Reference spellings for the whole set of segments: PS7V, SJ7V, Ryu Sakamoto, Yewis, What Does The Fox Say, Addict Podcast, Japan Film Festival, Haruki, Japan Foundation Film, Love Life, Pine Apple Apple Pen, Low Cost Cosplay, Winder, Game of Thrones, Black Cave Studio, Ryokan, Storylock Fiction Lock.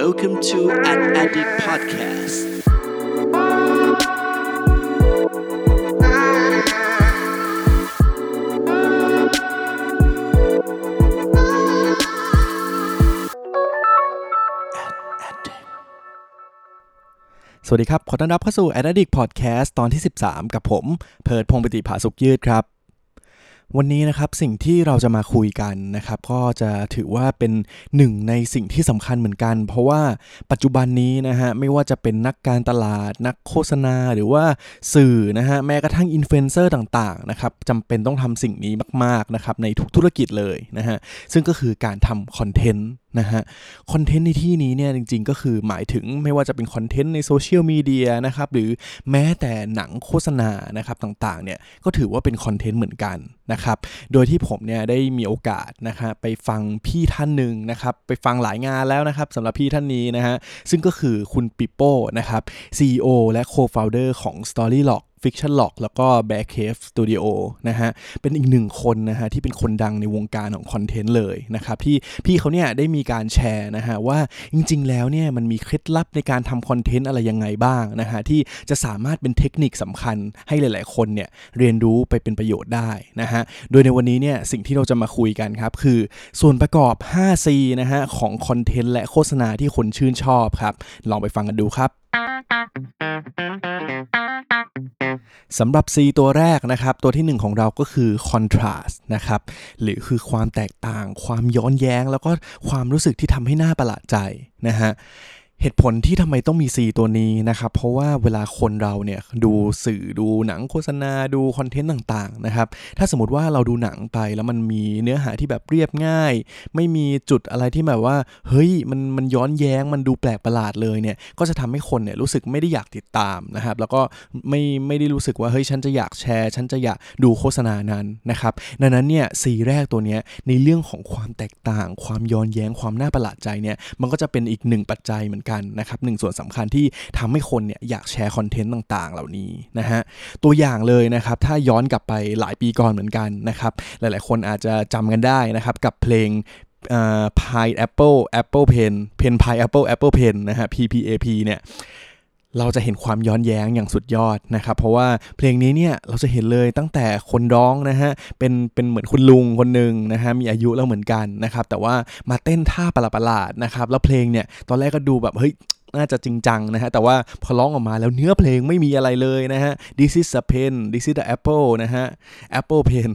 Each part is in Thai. Welcome to Addict Podcast สวัสดีครับขอต้อนรับเข้าสู่ Addict Podcast ตอนที่13กับผมเพิร์ทพงษ์ปิติผาสุขยืดครับวันนี้นะครับสิ่งที่เราจะมาคุยกันนะครับก็จะถือว่าเป็นหนึ่งในสิ่งที่สำคัญเหมือนกันเพราะว่าปัจจุบันนี้นะฮะไม่ว่าจะเป็นนักการตลาดนักโฆษณาหรือว่าสื่อนะฮะแม้กระทั่งอินฟลูเอนเซอร์ต่างๆนะครับจำเป็นต้องทำสิ่งนี้มากๆนะครับในทุกธุรกิจเลยนะฮะซึ่งก็คือการทำคอนเทนต์นะฮะคอนเทนต์ในที่นี้เนี่ยจริงๆก็คือหมายถึงไม่ว่าจะเป็นคอนเทนต์ในโซเชียลมีเดียนะครับหรือแม้แต่หนังโฆษณานะครับต่างๆเนี่ยก็ถือว่าเป็นคอนเทนต์เหมือนกันนะครับโดยที่ผมเนี่ยได้มีโอกาสนะฮะไปฟังพี่ท่านหนึ่งนะครับไปฟังหลายงานแล้วนะครับสำหรับพี่ท่านนี้นะฮะซึ่งก็คือคุณปิโป้นะครับ CEO และ Co-founder ของ Storylock Fiction Lock แล้วก็ Black Cave Studio นะฮะเป็นอีกหนึ่งคนนะฮะที่เป็นคนดังในวงการของคอนเทนต์เลยนะครับที่พี่เขาเนี่ยได้มีการแชร์นะฮะว่าจริงๆแล้วเนี่ยมันมีเคล็ดลับในการทำคอนเทนต์อะไรยังไงบ้างนะฮะที่จะสามารถเป็นเทคนิคสำคัญให้หลายๆคนเนี่ยเรียนรู้ไปเป็นประโยชน์ได้นะฮะโดยในวันนี้เนี่ยสิ่งที่เราจะมาคุยกันครับคือส่วนประกอบ 5C นะฮะของคอนเทนต์และโฆษณาที่คนชื่นชอบครับลองไปฟังกันดูครับสำหรับ C ตัวแรกนะครับตัวที่1ของเราก็คือ contrast นะครับหรือคือความแตกต่างความย้อนแย้งแล้วก็ความรู้สึกที่ทำให้หน้าประหลาดใจนะฮะเหตุผลที่ทำไมต้องมี C ตัวนี้นะครับเพราะว่าเวลาคนเราเนี่ยดูสื่อดูหนังโฆษณาดูคอนเทนต์ต่างๆนะครับถ้าสมมติว่าเราดูหนังไปแล้วมันมีเนื้อหาที่แบบเรียบง่ายไม่มีจุดอะไรที่แบบว่าเฮ้ยมันย้อนแย้งมันดูแปลกประหลาดเลยเนี่ยก็จะทำให้คนเนี่ยรู้สึกไม่ได้อยากติดตามนะครับแล้วก็ไม่ได้รู้สึกว่าเฮ้ยฉันจะอยากแชร์ฉันจะอยากดูโฆษณานั้นนะครับดังนั้นเนี่ย C แรกตัวเนี้ยในเรื่องของความแตกต่างความย้อนแย้งความน่าประหลาดใจเนี่ยมันก็จะเป็นอีกหนึ่งปัจจัยเหมือนนะครับหนึ่งส่วนสำคัญที่ทำให้คนเนี่ยอยากแชร์คอนเทนต์ต่างๆเหล่านี้นะฮะตัวอย่างเลยนะครับถ้าย้อนกลับไปหลายปีก่อนเหมือนกันนะครับหลายๆคนอาจจะจำกันได้นะครับกับเพลงPine Apple Apple Pen Pen Pine Apple Apple Pen นะฮะ PPAP เนี่ยเราจะเห็นความย้อนแย้งอย่างสุดยอดนะครับเพราะว่าเพลงนี้เนี่ยเราจะเห็นเลยตั้งแต่คนร้องนะฮะเป็นเหมือนคุณลุงคนนึงนะฮะมีอายุแล้วเหมือนกันนะครับแต่ว่ามาเต้นท่าประหลาดๆนะครับแล้วเพลงเนี่ยตอนแรกก็ดูแบบเฮ้ยน่าจะจริงจังนะฮะแต่ว่าพอร้องออกมาแล้วเนื้อเพลงไม่มีอะไรเลยนะฮะ This is a pen This is the apple นะฮะ Apple pen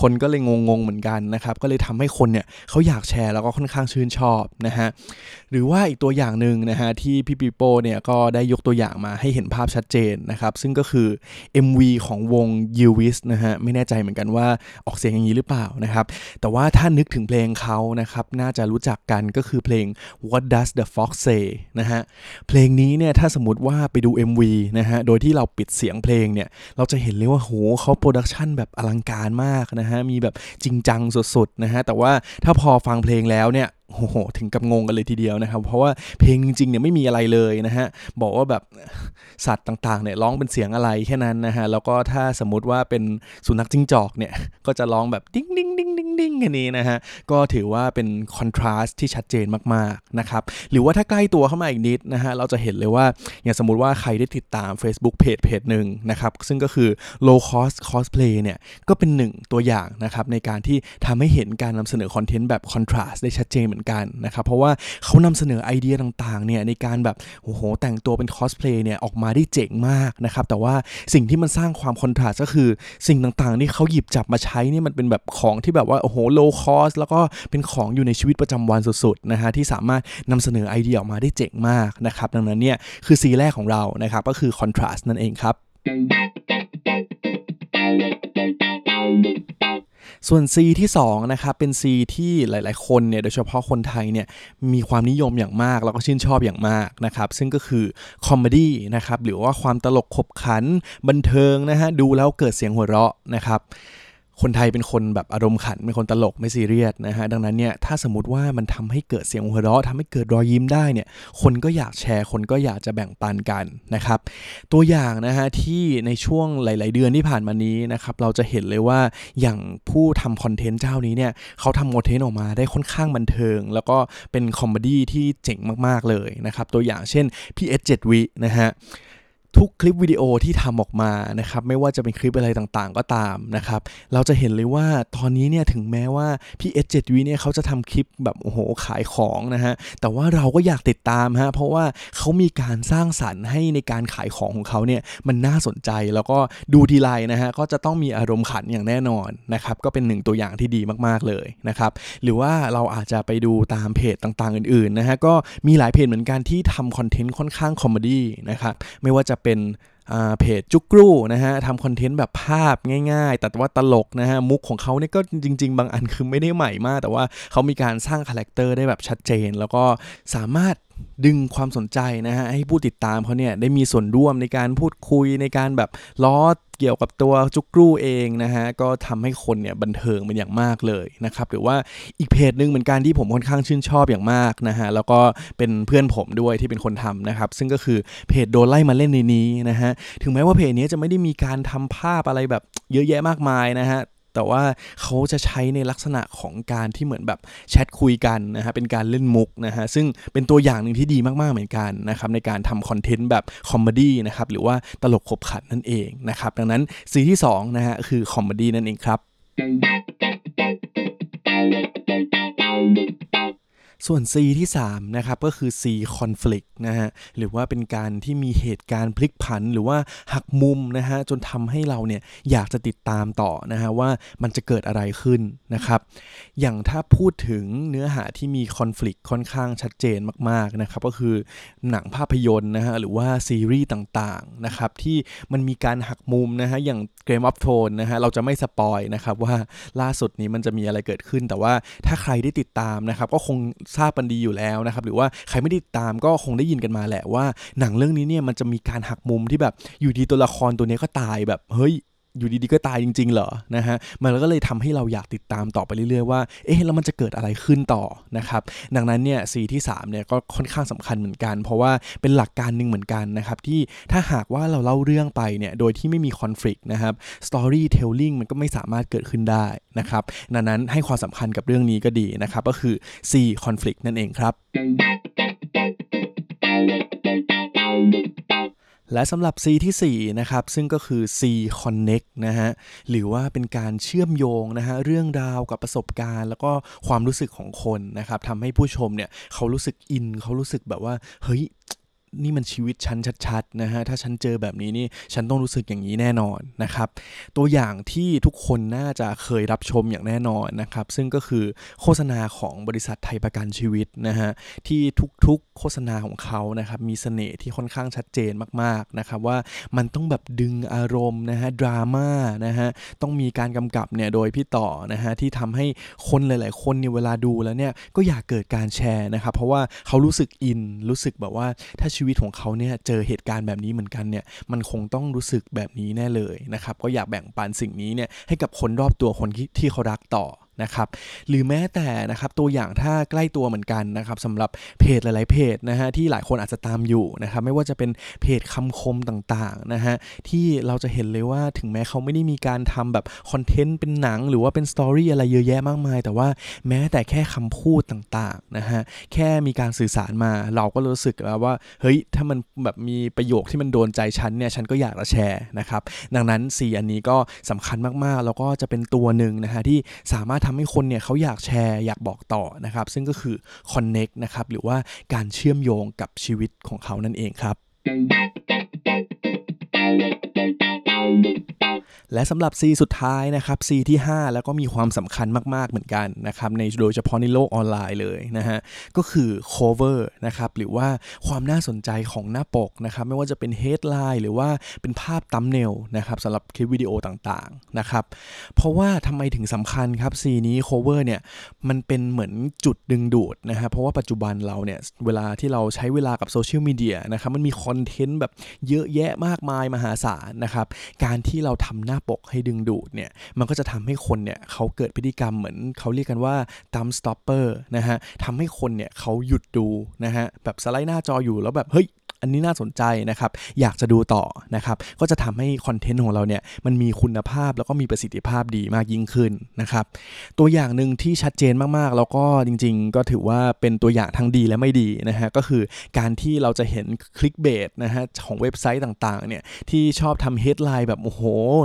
คนก็เลยงงๆเหมือนกันนะครับก็เลยทำให้คนเนี่ยเขาอยากแชร์แล้วก็ค่อนข้างชื่นชอบนะฮะหรือว่าอีกตัวอย่างนึงนะฮะที่พี่ปิโป้เนี่ยก็ได้ยกตัวอย่างมาให้เห็นภาพชัดเจนนะครับซึ่งก็คือ MV ของวง Yewis นะฮะไม่แน่ใจเหมือนกันว่าออกเสียงอย่างนี้หรือเปล่านะครับแต่ว่าถ้านึกถึงเพลงเขานะครับน่าจะรู้จักกันก็คือเพลง What Does The Fox Say นะฮะเพลงนี้เนี่ยถ้าสมมติว่าไปดู MV นะฮะโดยที่เราปิดเสียงเพลงเนี่ยเราจะเห็นเลยว่าโหเขาโปรดักชั่นแบบอลังการมากนะฮะมีแบบจริงจังสุดๆนะฮะแต่ว่าถ้าพอฟังเพลงแล้วเนี่ยโอ้โหถึงกับงงกันเลยทีเดียวนะครับเพราะว่าเพลงจริงๆเนี่ยไม่มีอะไรเลยนะฮะบอกว่าแบบสัตว์ต่างๆเนี่ยร้องเป็นเสียงอะไรแค่นั้นนะฮะแล้วก็ถ้าสมมติว่าเป็นสุนัขจิ้งจอกเนี่ยก็จะร้องแบบดิ้งดิ้งดิ้งดิ้งดิ้งแค่นี้นะฮะก็ถือว่าเป็นคอนทราสต์ที่ชัดเจนมากๆนะครับหรือว่าถ้าใกล้ตัวเข้ามาอีกนิดนะฮะเราจะเห็นเลยว่าอย่างสมมติว่าใครได้ติดตาม Facebook Page หนึ่งนะครับซึ่งก็คือ Low Cost Cosplay เนี่ยก็เป็นหนึ่งตัวอย่างนะครับในการที่ทำให้เห็นการนำเสนอคอนเทนต์แบบคอนทราสต์ได้ชัดเจนกันนะครับเพราะว่าเขานำเสนอไอเดียต่างๆเนี่ยในการแบบโอ้โหแต่งตัวเป็นคอสเพลย์เนี่ยออกมาได้เจ๋งมากนะครับแต่ว่าสิ่งที่มันสร้างความคอนทราสต์ก็คือสิ่งต่างๆที่เขาหยิบจับมาใช้เนี่ยมันเป็นแบบของที่แบบว่าโอ้โหโลคอสแล้วก็เป็นของอยู่ในชีวิตประจำวันสุดๆนะฮะที่สามารถนำเสนอไอเดียออกมาได้เจ๋งมากนะครับดังนั้นเนี่ยคือCแรกของเรานะครับก็คือคอนทราสต์นั่นเองครับส่วน C ที่2นะครับเป็น C ที่หลายๆคนเนี่ยโดยเฉพาะคนไทยเนี่ยมีความนิยมอย่างมากแล้วก็ชื่นชอบอย่างมากนะครับซึ่งก็คือคอมเมดี้นะครับหรือว่าความตลกขบขันบันเทิงนะฮะดูแล้วเกิดเสียงหัวเราะนะครับ คนไทยเป็นคนแบบอารมณ์ขันเป็นคนตลกไม่ซีเรียสนะฮะดังนั้นเนี่ยถ้าสมมติว่ามันทำให้เกิดเสียงหัวเราะทำให้เกิดรอยยิ้มได้เนี่ยคนก็อยากแชร์คนก็อยากจะแบ่งปันกันนะครับตัวอย่างนะฮะที่ในช่วงหลายๆเดือนที่ผ่านมานี้นะครับเราจะเห็นเลยว่าอย่างผู้ทำคอนเทนต์เจ้านี้เนี่ยเขาทำคอนเทนต์ออกมาได้ค่อนข้างบันเทิงแล้วก็เป็นคอมเมดี้ที่เจ๋งมากๆเลยนะครับตัวอย่างเช่น PS7V นะฮะทุกคลิปวิดีโอที่ทำออกมานะครับไม่ว่าจะเป็นคลิปอะไรต่างๆก็ตามนะครับเราจะเห็นเลยว่าตอนนี้เนี่ยถึงแม้ว่าพี่ SJ7V เนี่ยเขาจะทำคลิปแบบโอ้โหขายของนะฮะแต่ว่าเราก็อยากติดตามฮะเพราะว่าเขามีการสร้างสรรค์ให้ในการขายของของเขาเนี่ยมันน่าสนใจแล้วก็ดูทีไรนะฮะก็จะต้องมีอารมณ์ขันอย่างแน่นอนนะครับก็เป็นหนึ่งตัวอย่างที่ดีมากๆเลยนะครับหรือว่าเราอาจจะไปดูตามเพจต่างๆอื่นๆนะฮะก็มีหลายเพจเหมือนกันที่ทำคอนเทนต์ค่อนข้างคอมเมดี้นะครับไม่ว่าจะเป็นเพจจุกรูนะฮะทำคอนเทนต์แบบภาพง่ายๆแต่ว่าตลกนะฮะมุกของเขาเนี่ยก็จริงๆบางอันคือไม่ได้ใหม่มากแต่ว่าเขามีการสร้างคาแรคเตอร์ได้แบบชัดเจนแล้วก็สามารถดึงความสนใจนะฮะให้ผู้ติดตามเขาเนี่ยได้มีส่วนร่วมในการพูดคุยในการแบบล้อเกี่ยวกับตัวจุกรูเองนะฮะก็ทำให้คนเนี่ยบันเทิงเป็นอย่างมากเลยนะครับหรือว่าอีกเพจนึงเหมือนกันที่ผมค่อนข้างชื่นชอบอย่างมากนะฮะแล้วก็เป็นเพื่อนผมด้วยที่เป็นคนทำนะครับซึ่งก็คือเพจโดนไล่มาเล่นในนี้นะฮะถึงแม้ว่าเพจนี้จะไม่ได้มีการทำภาพอะไรแบบเยอะแยะมากมายนะฮะแต่ว่าเขาจะใช้ในลักษณะของการที่เหมือนแบบแชทคุยกันนะฮะเป็นการเล่นมุกนะฮะซึ่งเป็นตัวอย่างหนึ่งที่ดีมากๆเหมือนกันนะครับในการทำคอนเทนต์แบบคอมเมดี้นะครับหรือว่าตลกขบขันนั่นเองนะครับดังนั้นสีที่2นะฮะคือคอมเมดี้นั่นเองครับส่วน C ที่3นะครับก็คือ C conflict นะฮะหรือว่าเป็นการที่มีเหตุการณ์พลิกผันหรือว่าหักมุมนะฮะจนทำให้เราเนี่ยอยากจะติดตามต่อนะฮะว่ามันจะเกิดอะไรขึ้นนะครับอย่างถ้าพูดถึงเนื้อหาที่มี conflict ค่อนข้างชัดเจนมากๆนะครับก็คือหนังภาพยนตร์นะฮะหรือว่าซีรีส์ต่างๆนะครับที่มันมีการหักมุมนะฮะอย่าง Game of Thrones นะฮะเราจะไม่สปอยนะครับว่าล่าสุดนี้มันจะมีอะไรเกิดขึ้นแต่ว่าถ้าใครได้ติดตามนะครับก็คงทราบกันดีอยู่แล้วนะครับหรือว่าใครไม่ติดตามก็คงได้ยินกันมาแหละว่าหนังเรื่องนี้เนี่ยมันจะมีการหักมุมที่แบบอยู่ดีตัวละครตัวนี้ก็ตายแบบเฮ้ยอยู่ดีๆก็ตายจริงๆเหรอนะฮะมันก็เลยทำให้เราอยากติดตามต่อไปเรื่อยๆว่าเอ๊ะแล้วมันจะเกิดอะไรขึ้นต่อนะครับดังนั้นเนี่ยซีที่3เนี่ยก็ค่อนข้างสำคัญเหมือนกันเพราะว่าเป็นหลักการหนึ่งเหมือนกันนะครับที่ถ้าหากว่าเราเล่าเรื่องไปเนี่ยโดยที่ไม่มีคอนฟลิกต์นะครับสตอรี่เทลลิ่งมันก็ไม่สามารถเกิดขึ้นได้นะครับดังนั้นให้ความสำคัญกับเรื่องนี้ก็ดีนะครับก็คือ C conflict นั่นเองครับและสำหรับ C ที่4นะครับซึ่งก็คือ C Connect นะฮะหรือว่าเป็นการเชื่อมโยงนะฮะเรื่องราวกับประสบการณ์แล้วก็ความรู้สึกของคนนะครับทำให้ผู้ชมเนี่ยเขารู้สึกอินเขารู้สึกแบบว่าเฮ้ยนี่มันชีวิตฉันชัดๆนะฮะถ้าฉันเจอแบบนี้นี่ฉันต้องรู้สึกอย่างนี้แน่นอนนะครับตัวอย่างที่ทุกคนน่าจะเคยรับชมอย่างแน่นอนนะครับซึ่งก็คือโฆษณาของบริษัทไทยประกันชีวิตนะฮะที่ทุกๆโฆษณาของเขานะครับมีเสน่ห์ที่ค่อนข้างชัดเจนมากๆนะครับว่ามันต้องแบบดึงอารมณ์นะฮะดราม่านะฮะต้องมีการกำกับเนี่ยโดยพี่ต่อนะฮะที่ทำให้คนหลายๆคนเนี่ยเวลาดูแล้วเนี่ยก็อยากเกิดการแชร์นะครับเพราะว่าเขารู้สึกอินรู้สึกแบบว่าถ้าชีวิตของเขาเนี่ยเจอเหตุการณ์แบบนี้เหมือนกันเนี่ยมันคงต้องรู้สึกแบบนี้แน่เลยนะครับก็อยากแบ่งปันสิ่งนี้เนี่ยให้กับคนรอบตัวคนที่เขารักต่อนะครับหรือแม้แต่นะครับตัวอย่างถ้าใกล้ตัวเหมือนกันนะครับสำหรับเพจหลายๆเพจนะฮะที่หลายคนอาจจะตามอยู่นะครับไม่ว่าจะเป็นเพจคำคมต่างๆนะฮะที่เราจะเห็นเลยว่าถึงแม้เขาไม่ได้มีการทำแบบคอนเทนต์เป็นหนังหรือว่าเป็นสตอรี่อะไรเยอะแยะมากมายแต่ว่าแม้แต่แค่คำพูดต่างๆนะฮะแค่มีการสื่อสารมาเราก็รู้สึกแล้วว่าเฮ้ยถ้ามันแบบมีประโยคที่มันโดนใจฉันเนี่ยฉันก็อยากจะแชร์นะครับดังนั้น4อันนี้ก็สำคัญมากๆแล้วก็จะเป็นตัวนึงนะฮะที่สามารถทำให้คนเนี่ยเขาอยากแชร์อยากบอกต่อนะครับซึ่งก็คือ Connect นะครับหรือว่าการเชื่อมโยงกับชีวิตของเขานั่นเองครับและสำหรับ C สุดท้ายนะครับ C ที่5แล้วก็มีความสำคัญมากๆเหมือนกันนะครับในโดยเฉพาะในโลกออนไลน์เลยนะฮะก็คือ cover นะครับหรือว่าความน่าสนใจของหน้าปกนะครับไม่ว่าจะเป็น headline หรือว่าเป็นภาพ thumbnail นะครับสำหรับคลิปวิดีโอต่างๆนะครับเพราะว่าทำไมถึงสำคัญครับ C นี้ cover เนี่ยมันเป็นเหมือนจุดดึงดูดนะฮะเพราะว่าปัจจุบันเราเนี่ยเวลาที่เราใช้เวลากับโซเชียลมีเดียนะครับมันมีคอนเทนต์แบบเยอะแยะมากมายมหาศาลนะครับการที่เราทำหน้า ปกให้ดึงดูดเนี่ยมันก็จะทำให้คนเนี่ยเขาเกิดพฤติกรรมเหมือนเขาเรียกกันว่า thumb stopper นะฮะทำให้คนเนี่ยเขาหยุดดูนะฮะแบบสไลด์หน้าจออยู่แล้วแบบเฮ้ยอันนี้น่าสนใจนะครับอยากจะดูต่อนะครับก็จะทำให้คอนเทนต์ของเราเนี่ยมันมีคุณภาพแล้วก็มีประสิทธิภาพดีมากยิ่งขึ้นนะครับตัวอย่างนึงที่ชัดเจนมากๆแล้วก็จริงๆก็ถือว่าเป็นตัวอย่างทั้งดีและไม่ดีนะฮะก็คือการที่เราจะเห็นคลิกเบสนะฮะของเว็บไซต์ต่างๆเนี่ยที่ชอบทำเฮดไลน์แบบโอ้โห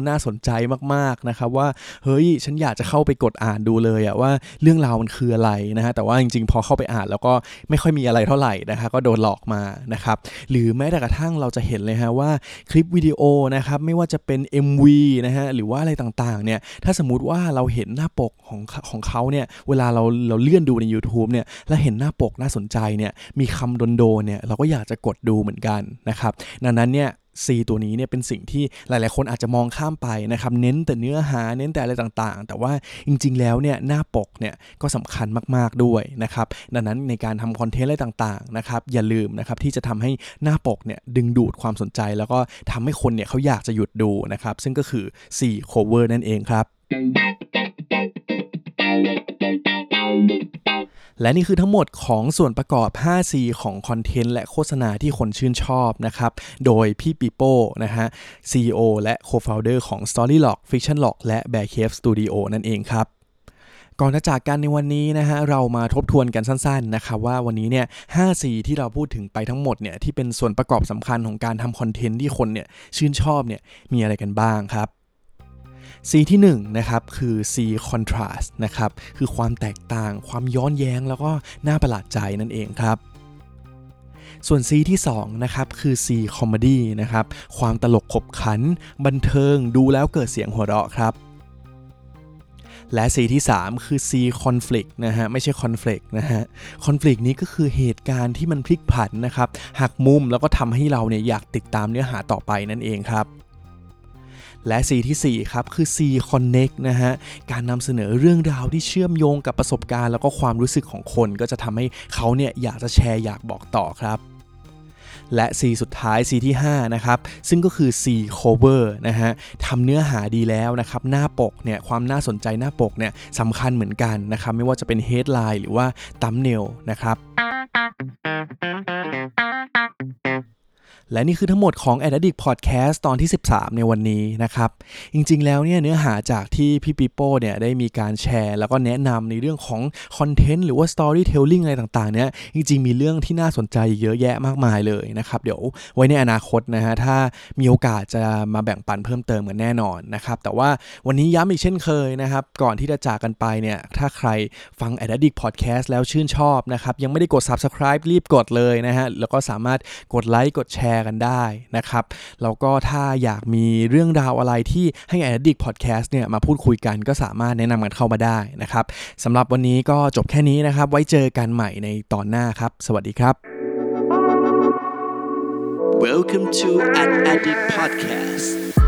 น่าสนใจมากๆนะครับว่าเฮ้ยฉันอยากจะเข้าไปกดอ่านดูเลยอะว่าเรื่องราวมันคืออะไรนะฮะแต่ว่าจริงๆพอเข้าไปอ่านแล้วก็ไม่ค่อยมีอะไรเท่าไหร่นะคะก็โดนหลอกมานะครับหรือแม้แต่กระทั่งเราจะเห็นเลยฮะว่าคลิปวิดีโอนะครับไม่ว่าจะเป็น MV นะฮะหรือว่าอะไรต่างๆเนี่ยถ้าสมมุติว่าเราเห็นหน้าปกของเขาเนี่ยเวลาเราเลื่อนดูใน YouTube เนี่ยแล้วเห็นหน้าปกน่าสนใจเนี่ยมีคำโดนๆเนี่ยเราก็อยากจะกดดูเหมือนกันนะครับดังนั้นเนี่ยC ตัวนี้เนี่ยเป็นสิ่งที่หลายๆคนอาจจะมองข้ามไปนะครับเน้นแต่เนื้อหาเน้นแต่อะไรต่างๆแต่ว่าจริงๆแล้วเนี่ยหน้าปกเนี่ยก็สำคัญมากๆด้วยนะครับดังนั้นในการทำคอนเทนต์อะไรต่างๆนะครับอย่าลืมนะครับที่จะทำให้หน้าปกเนี่ยดึงดูดความสนใจแล้วก็ทำให้คนเนี่ยเขาอยากจะหยุดดูนะครับซึ่งก็คือ C cover นั่นเองครับและนี่คือทั้งหมดของส่วนประกอบ 5C ของคอนเทนต์และโฆษณาที่คนชื่นชอบนะครับโดยพี่ปีโป้นะฮะ CEO และ Co-founder ของ Storylock Fiction Lock และ Black Cave Studio นั่นเองครับก่อนจะจากกันในวันนี้นะฮะเรามาทบทวนกันสั้นๆนะคะว่าวันนี้เนี่ย 5C ที่เราพูดถึงไปทั้งหมดเนี่ยที่เป็นส่วนประกอบสำคัญของการทำคอนเทนต์ที่คนเนี่ยชื่นชอบเนี่ยมีอะไรกันบ้างครับC ที่1นะครับคือ C contrast นะครับคือความแตกต่างความย้อนแย้งแล้วก็น่าประหลาดใจนั่นเองครับส่วน C ที่2นะครับคือ C comedy นะครับความตลกขบขันบันเทิงดูแล้วเกิดเสียงหัวเราะครับและ C ที่3คือ C conflict นะฮะไม่ใช่ conflict นะฮะ conflict นี้ก็คือเหตุการณ์ที่มันพลิกผันนะครับหักมุมแล้วก็ทำให้เราเนี่ยอยากติดตามเนื้อหาต่อไปนั่นเองครับและ C ที่4ครับคือ C Connect นะฮะการนำเสนอเรื่องราวที่เชื่อมโยงกับประสบการณ์แล้วก็ความรู้สึกของคนก็จะทำให้เขาเนี่ยอยากจะแชร์อยากบอกต่อครับและ C สุดท้าย C ที่5นะครับซึ่งก็คือ C Cover นะฮะทำเนื้อหาดีแล้วนะครับหน้าปกเนี่ยความน่าสนใจหน้าปกเนี่ยสำคัญเหมือนกันนะครับไม่ว่าจะเป็น Headline หรือว่า Thumbnail นะครับและนี่คือทั้งหมดของ Addict Podcast ตอนที่ 13 ในวันนี้นะครับจริงๆแล้วเนี่ยเนื้อหาจากที่พี่ปีโป้เนี่ยได้มีการแชร์แล้วก็แนะนำในเรื่องของคอนเทนต์หรือว่า Storytelling อะไรต่างๆเนี่ยจริงๆมีเรื่องที่น่าสนใจเยอะแยะมากมายเลยนะครับเดี๋ยวไว้ในอนาคตนะฮะถ้ามีโอกาสจะมาแบ่งปันเพิ่มเติมกันแน่นอนนะครับแต่ว่าวันนี้ย้ำอีกเช่นเคยนะครับก่อนที่จะจากกันไปเนี่ยถ้าใครฟัง Addict Podcast แล้วชื่นชอบนะครับยังไม่ได้กด Subscribe รีบกดเลยนะฮะแล้วก็สามารถกดไลค์กดแชร์กันได้นะครับแล้วก็ถ้าอยากมีเรื่องราวอะไรที่ให้ Addict Podcast เนี่ยมาพูดคุยกันก็สามารถแนะนำกันเข้ามาได้นะครับสำหรับวันนี้ก็จบแค่นี้นะครับไว้เจอกันใหม่ในตอนหน้าครับสวัสดีครับ Welcome to Addict Podcast